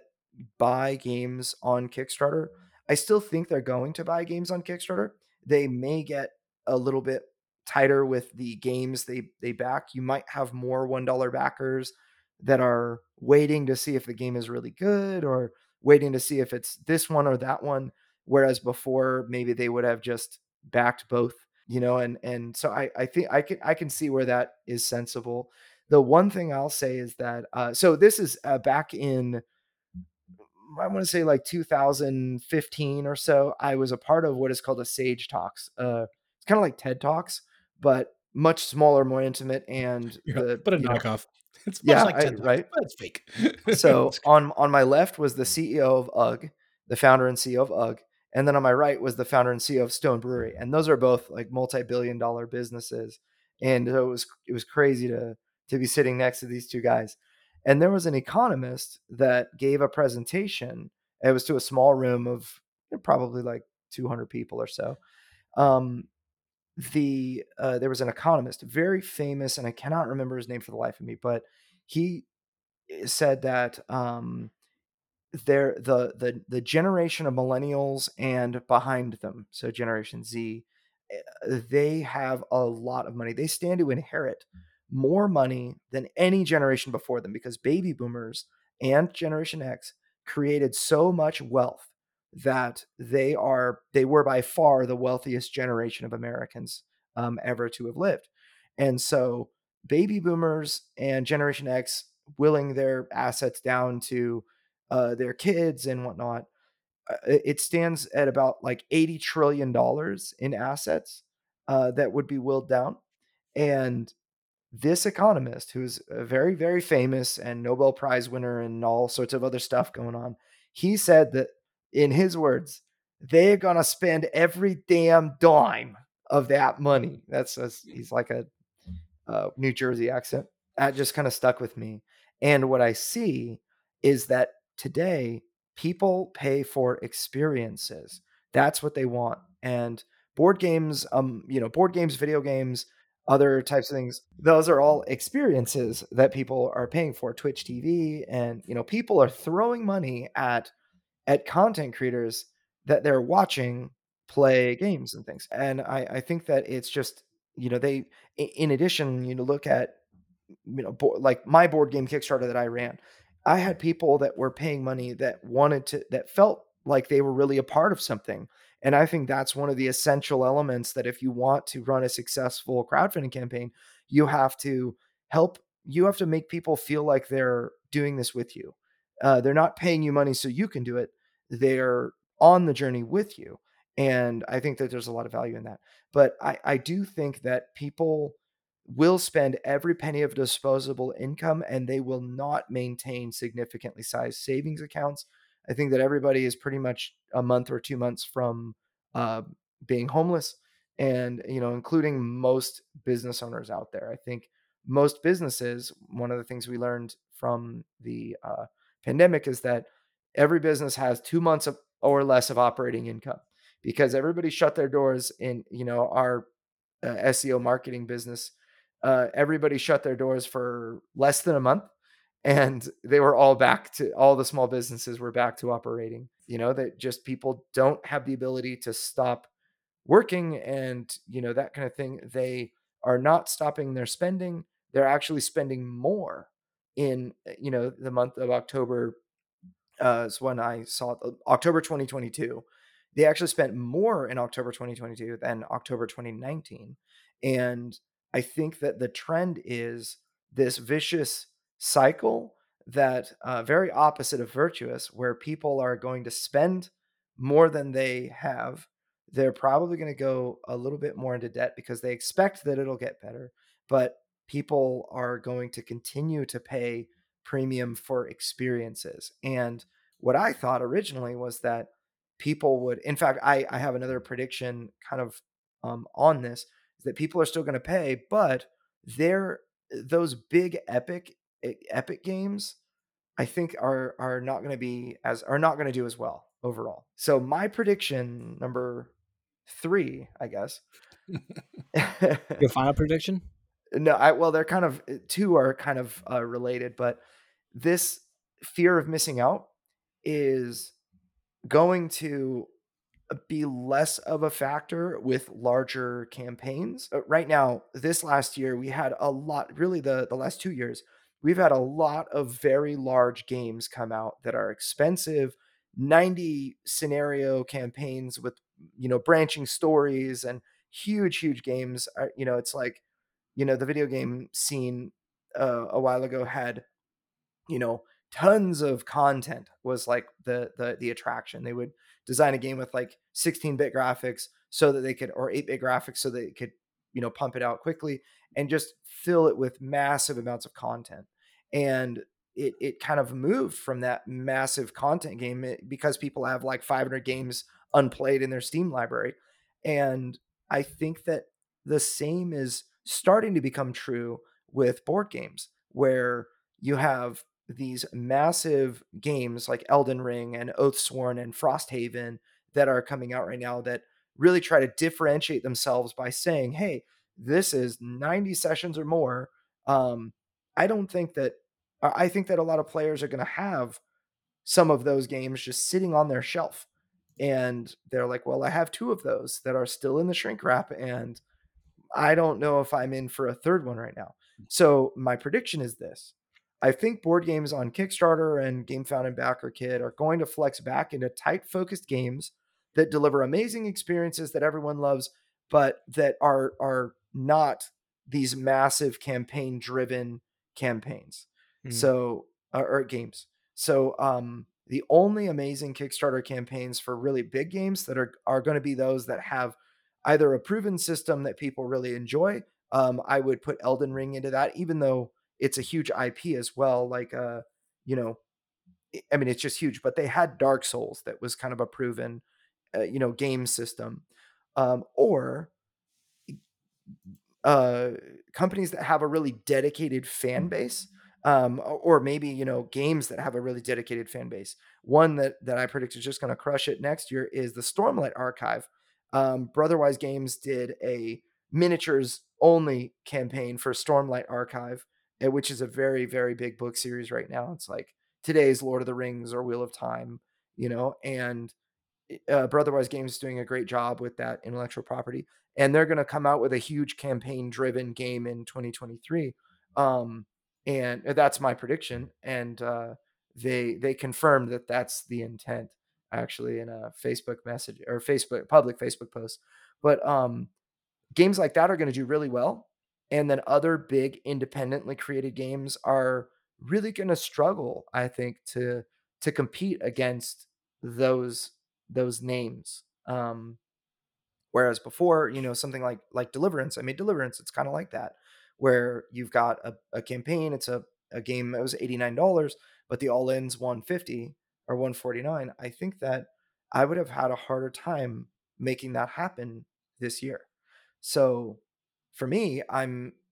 buy games on Kickstarter, I still think they're going to buy games on Kickstarter. They may get a little bit tighter with the games they back. You might have more $1 backers that are waiting to see if the game is really good, or waiting to see if it's this one or that one. Whereas before, maybe they would have just backed both, and so I think I can see where that is sensible. The one thing I'll say is that, so this is back in, I want to say like 2015 or so, I was a part of what is called a Sage Talks. It's kind of like TED Talks, but much smaller, more intimate, and but a knockoff. It's much like TED Talks, right? But it's fake. So on my left was the CEO of UGG, the founder and CEO of UGG, and then on my right was the founder and CEO of Stone Brewery, and those are both like multi-billion-dollar businesses. And so it was crazy to be sitting next to these two guys. And there was an economist that gave a presentation. It was to a small room of probably like 200 people or so. There was an economist, very famous, and I cannot remember his name for the life of me, but he said that the generation of millennials and behind them, so Generation Z, they have a lot of money. They stand to inherit more money than any generation before them, because baby boomers and Generation X created so much wealth that they were by far the wealthiest generation of Americans ever to have lived. And so baby boomers and Generation X willing their assets down to their kids and whatnot, it stands at about like $80 trillion in assets that would be willed down. And this economist, who's very, very famous and Nobel Prize winner and all sorts of other stuff going on, he said that, in his words, they're going to spend every damn dime of that money. He's like a New Jersey accent. That just kind of stuck with me. And what I see is that today people pay for experiences. That's what they want. And board games, video games, other types of things, those are all experiences that people are paying for. Twitch TV, and, people are throwing money at content creators that they're watching play games and things. And I think that it's just, they, in addition, look at, like my board game Kickstarter that I ran, I had people that were paying money that felt like they were really a part of something. And I think that's one of the essential elements, that if you want to run a successful crowdfunding campaign, you have to make people feel like they're doing this with you. They're not paying you money so you can do it. They're on the journey with you. And I think that there's a lot of value in that. But I do think that people will spend every penny of disposable income, and they will not maintain significantly sized savings accounts. I think that everybody is pretty much a month or 2 months from being homeless, and, you know, including most business owners out there. I think most businesses, one of the things we learned from the pandemic is that every business has 2 months of, or less of operating income, because everybody shut their doors in, you know, our SEO marketing business. Everybody shut their doors for less than a month, and they were all back to, all the small businesses were back to operating. You know, that just people don't have the ability to stop working and, you know, that kind of thing. They are not stopping their spending. They're actually spending more in, you know, the month of October is when I saw October 2022. They actually spent more in October 2022 than October 2019. And I think that the trend is this vicious cycle that very opposite of virtuous, where people are going to spend more than they have. They're probably going to go a little bit more into debt because they expect that it'll get better, but people are going to continue to pay premium for experiences. And what I thought originally was that people would, in fact, I have another prediction kind of on this, that people are still going to pay, but those big epic games, I think are not going to be do as well overall. So my prediction number 3, I guess. Your final prediction? No, well, they're kind of, 2 are kind of related, but this fear of missing out is going to be less of a factor with larger campaigns. Right now, this last year, we had a lot, really the last 2 years, we've had a lot of very large games come out that are expensive, 90 scenario campaigns with, you know, branching stories and huge games. You know, it's like, you know, the video game scene a while ago had, you know, tons of content was like the attraction. They would design a game with like 16-bit graphics so that they could, or 8-bit graphics so they could, you know, pump it out quickly and just fill it with massive amounts of content. And it kind of moved from that massive content game because people have like 500 games unplayed in their Steam library. And I think that the same is starting to become true with board games, where you have these massive games like Elden Ring and Oathsworn and Frosthaven that are coming out right now that really try to differentiate themselves by saying, hey, this is 90 sessions or more. I think that a lot of players are going to have some of those games just sitting on their shelf. And they're like, well, I have 2 of those that are still in the shrink wrap, and I don't know if I'm in for a 3rd one right now. So my prediction is this. I think board games on Kickstarter and GameFound and BackerKit are going to flex back into tight, focused games that deliver amazing experiences that everyone loves, but that are not these massive campaign-driven campaigns. Mm-hmm. So, or games. So the only amazing Kickstarter campaigns for really big games that are going to be those that have either a proven system that people really enjoy. I would put Elden Ring into that, even though it's a huge IP as well. Like, you know, I mean, it's just huge, but they had Dark Souls that was kind of a proven, you know, game system, or companies that have a really dedicated fan base, or maybe, you know, games that have a really dedicated fan base. One that I predict is just going to crush it next year is the Stormlight Archive. Brotherwise Games did a miniatures only campaign for Stormlight Archive, which is a very, very big book series right now. It's like today's Lord of the Rings or Wheel of Time, you know, and Brotherwise Games is doing a great job with that intellectual property. And they're going to come out with a huge campaign-driven game in 2023. And that's my prediction. And they confirmed that that's the intent, actually, in a Facebook message or public Facebook post. But games like that are going to do really well. And then other big independently created games are really going to struggle, I think, to compete against those names. Whereas before, you know, something like Deliverance, it's kind of like that, where you've got a campaign. It's a game that was $89, but the all-in's $150 or $149. I think that I would have had a harder time making that happen this year. So for me,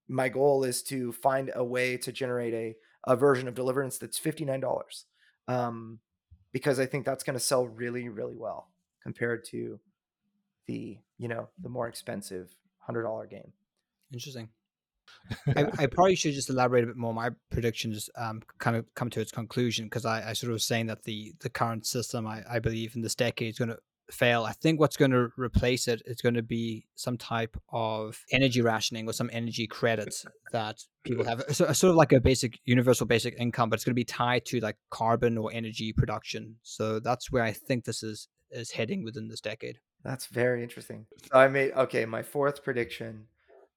my goal is to find a way to generate a version of Deliverance that's $59, because I think that's going to sell really, really well compared to the more expensive $100 game. Interesting. I probably should just elaborate a bit more. My predictions kind of come to its conclusion, because I sort of was saying that the current system, I believe, in this decade is going to fail. I think what's going to replace it is going to be some type of energy rationing or some energy credits that people have. So sort of like a basic universal basic income, but it's going to be tied to like carbon or energy production. So that's where I think this is heading within this decade. That's very interesting. So my fourth prediction.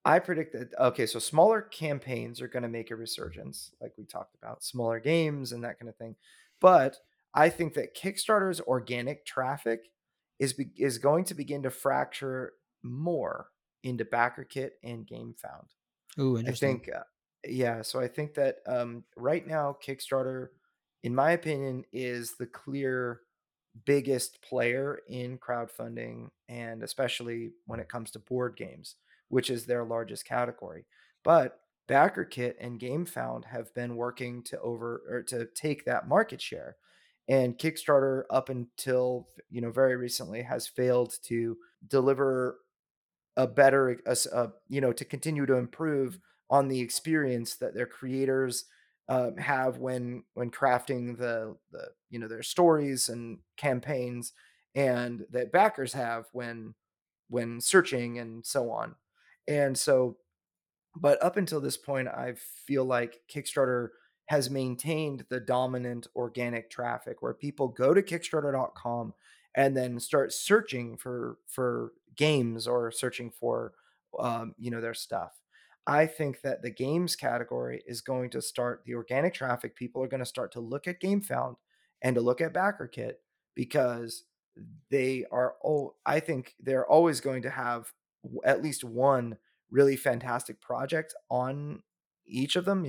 I predict that, so smaller campaigns are going to make a resurgence, like we talked about, smaller games and that kind of thing. But I think that Kickstarter's organic traffic is going to begin to fracture more into BackerKit and GameFound. Ooh, interesting. I think, so I think that right now, Kickstarter, in my opinion, is the clear biggest player in crowdfunding, and especially when it comes to board games, which is their largest category. But BackerKit and GameFound have been working to take that market share. And Kickstarter, up until very recently, has failed to deliver a better, to continue to improve on the experience that their creators have when crafting the their stories and campaigns, and that backers have when searching and so on. And so, but up until this point, I feel like Kickstarter has maintained the dominant organic traffic, where people go to Kickstarter.com and then start searching for games or searching for, their stuff. I think that the games category is going to start, the organic traffic, people are going to start to look at GameFound and to look at BackerKit, because I think they're always going to have at least one really fantastic project on each of them.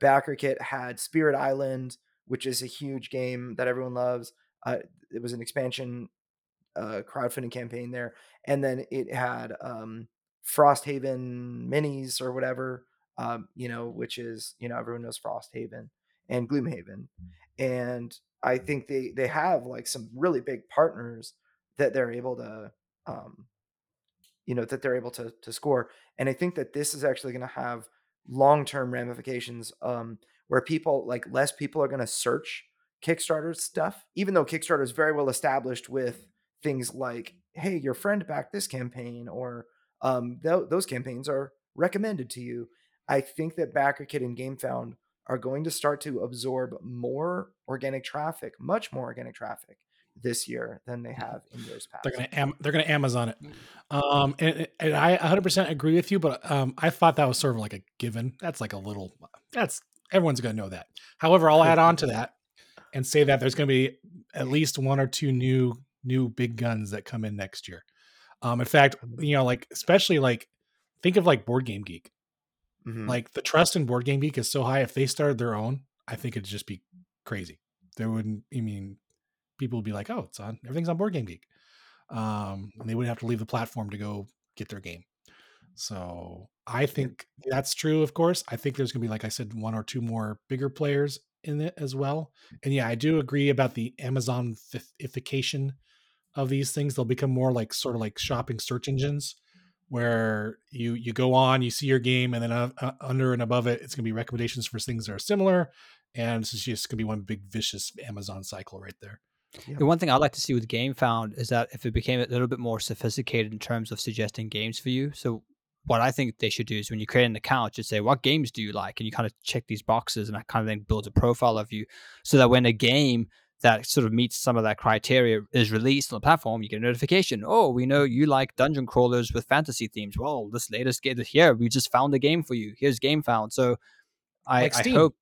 BackerKit had Spirit Island, which is a huge game that everyone loves. It was an expansion crowdfunding campaign there. And then it had Frosthaven minis or whatever, which is, everyone knows Frosthaven and Gloomhaven. And I think they have like some really big partners that they're able to, to score. And I think that this is actually going to have long-term ramifications, where less people are going to search Kickstarter stuff, even though Kickstarter is very well established with things like, hey, your friend backed this campaign, or those campaigns are recommended to you. I think that BackerKit and GameFound are going to start to absorb much more organic traffic this year than they have in years past. They're going to Amazon it. And I 100% agree with you, but I thought that was sort of like a given. Everyone's going to know that. However, I'll add on to that and say that there's going to be at least one or two new big guns that come in next year. In fact, especially think of Board Game Geek. Mm-hmm. Like the trust in Board Game Geek is so high. If they started their own, I think it'd just be crazy. People would be like, oh, everything's on Board Game Geek. And they would have to leave the platform to go get their game. So I think that's true, of course. I think there's going to be, like I said, one or two more bigger players in it as well. And yeah, I do agree about the Amazonification of these things. They'll become more sort of shopping search engines, where you go on, you see your game, and then under and above it, it's going to be recommendations for things that are similar. And it's just going to be one big vicious Amazon cycle right there. Yeah. The one thing I'd like to see with GameFound is that if it became a little bit more sophisticated in terms of suggesting games for you. So what I think they should do is when you create an account, just say, what games do you like? And you kind of check these boxes, and that kind of then builds a profile of you, so that when a game that sort of meets some of that criteria is released on the platform, you get a notification. Oh, we know you like dungeon crawlers with fantasy themes. Well, this latest game here, we just found a game for you. Here's GameFound. So I hope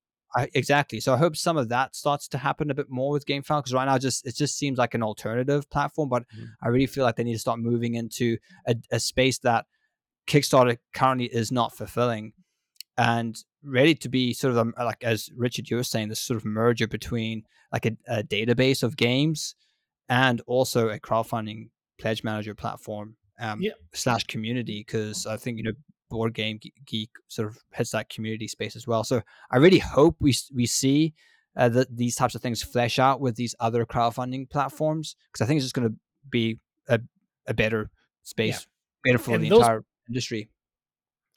some of that starts to happen a bit more with GameFound, because right now it just seems like an alternative platform, but I really feel like they need to start moving into a space that Kickstarter currently is not fulfilling, and ready to be sort of a, like, as Richard, you were saying, this sort of merger between like a database of games and also a crowdfunding pledge manager platform slash community, because I think, you know, Board Game Geek sort of hits that community space as well. So I really hope we see that these types of things flesh out with these other crowdfunding platforms, because I think it's just going to be a better space, better for the entire industry.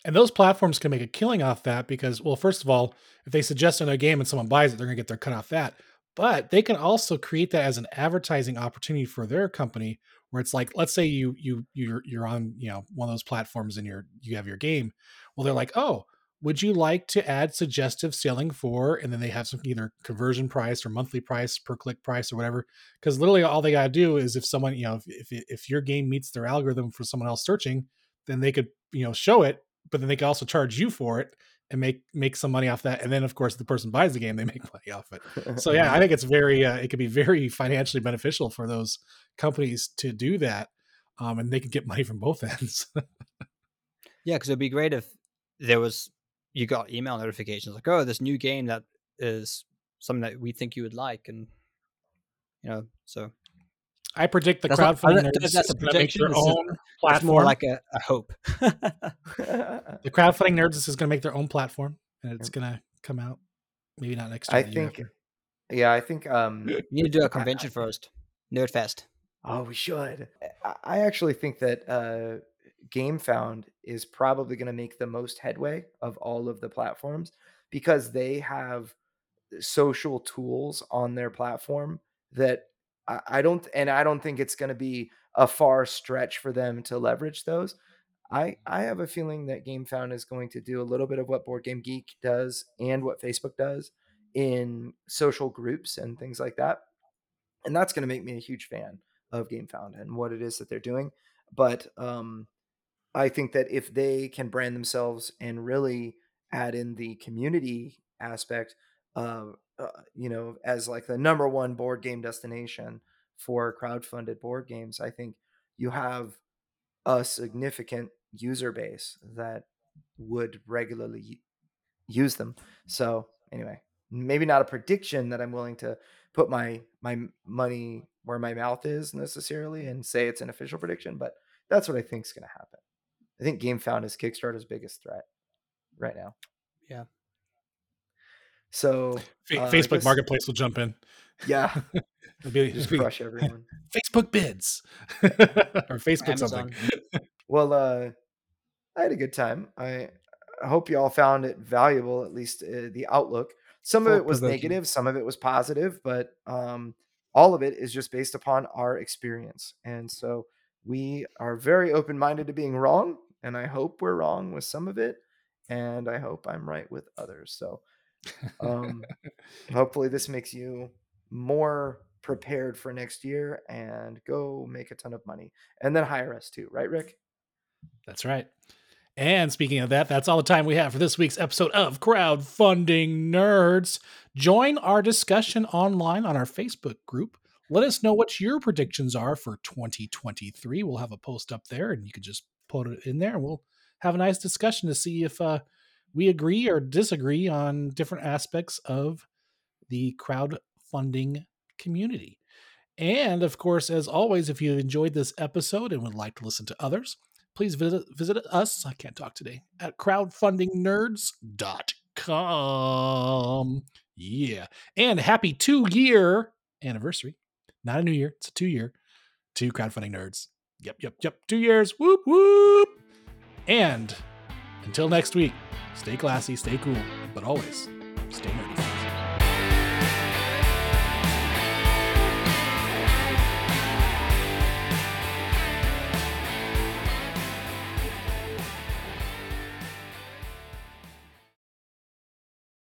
And those platforms can make a killing off that because, well, first of all, if they suggest another game and someone buys it, they're going to get their cut off that. But they can also create that as an advertising opportunity for their company, where it's like, let's say you're on, you know, one of those platforms and you have your game. Well, they're like, oh, would you like to add suggestive selling for, and then they have some either conversion price or monthly price, per click price or whatever. Cause literally all they got to do is if someone, you know, if your game meets their algorithm for someone else searching, then they could, you know, show it, but then they could also charge you for it and make some money off that. And then of course the person buys the game, they make money off it. So yeah, I think it's very, it could be very financially beneficial for those companies to do that. And they could get money from both ends. Yeah. Cause it'd be great if there was, you got email notifications like, oh, this new game that is something that we think you would like. And, you know, so. I predict the crowdfunding nerds is going to make their own platform. It's more like a hope. The crowdfunding nerds is going to make their own platform, and it's going to come out maybe not next year. I think. You need to do a convention first, Nerdfest. Oh, we should. I actually think that GameFound is probably going to make the most headway of all of the platforms because they have social tools on their platform that. I don't think it's going to be a far stretch for them to leverage those. I have a feeling that GameFound is going to do a little bit of what Board Game Geek does and what Facebook does in social groups and things like that. And that's going to make me a huge fan of GameFound and what it is that they're doing. But I think that if they can brand themselves and really add in the community aspect of, you know, as like the number one board game destination for crowdfunded board games, I think you have a significant user base that would regularly use them. So anyway, maybe not a prediction that I'm willing to put my money where my mouth is necessarily and say it's an official prediction, but that's what I think is going to happen. I think GameFound is Kickstarter's biggest threat right now. Yeah. So Facebook Marketplace will jump in. Yeah. Just crush everyone. Facebook bids or Facebook Amazon. Something. Well, I had a good time. I hope you all found it valuable, at least the outlook. Some of it was negative. Some of it was positive, but all of it is just based upon our experience. And so we are very open-minded to being wrong. And I hope we're wrong with some of it. And I hope I'm right with others. So, hopefully this makes you more prepared for next year and go make a ton of money and then hire us too. Right, Rick? That's right. And speaking of that, that's all the time we have for this week's episode of Crowdfunding Nerds. Join our discussion online on our Facebook group. Let us know what your predictions are for 2023. We'll have a post up there and you can just put it in there and we'll have a nice discussion to see if, we agree or disagree on different aspects of the crowdfunding community. And of course, as always, if you enjoyed this episode and would like to listen to others, please visit us, I can't talk today, at crowdfundingnerds.com. Yeah. And happy 2-year anniversary. Not a new year, it's a 2-year to Crowdfunding Nerds. Yep. 2 years. Whoop, whoop. And until next week, stay classy, stay cool, but always stay nerdy.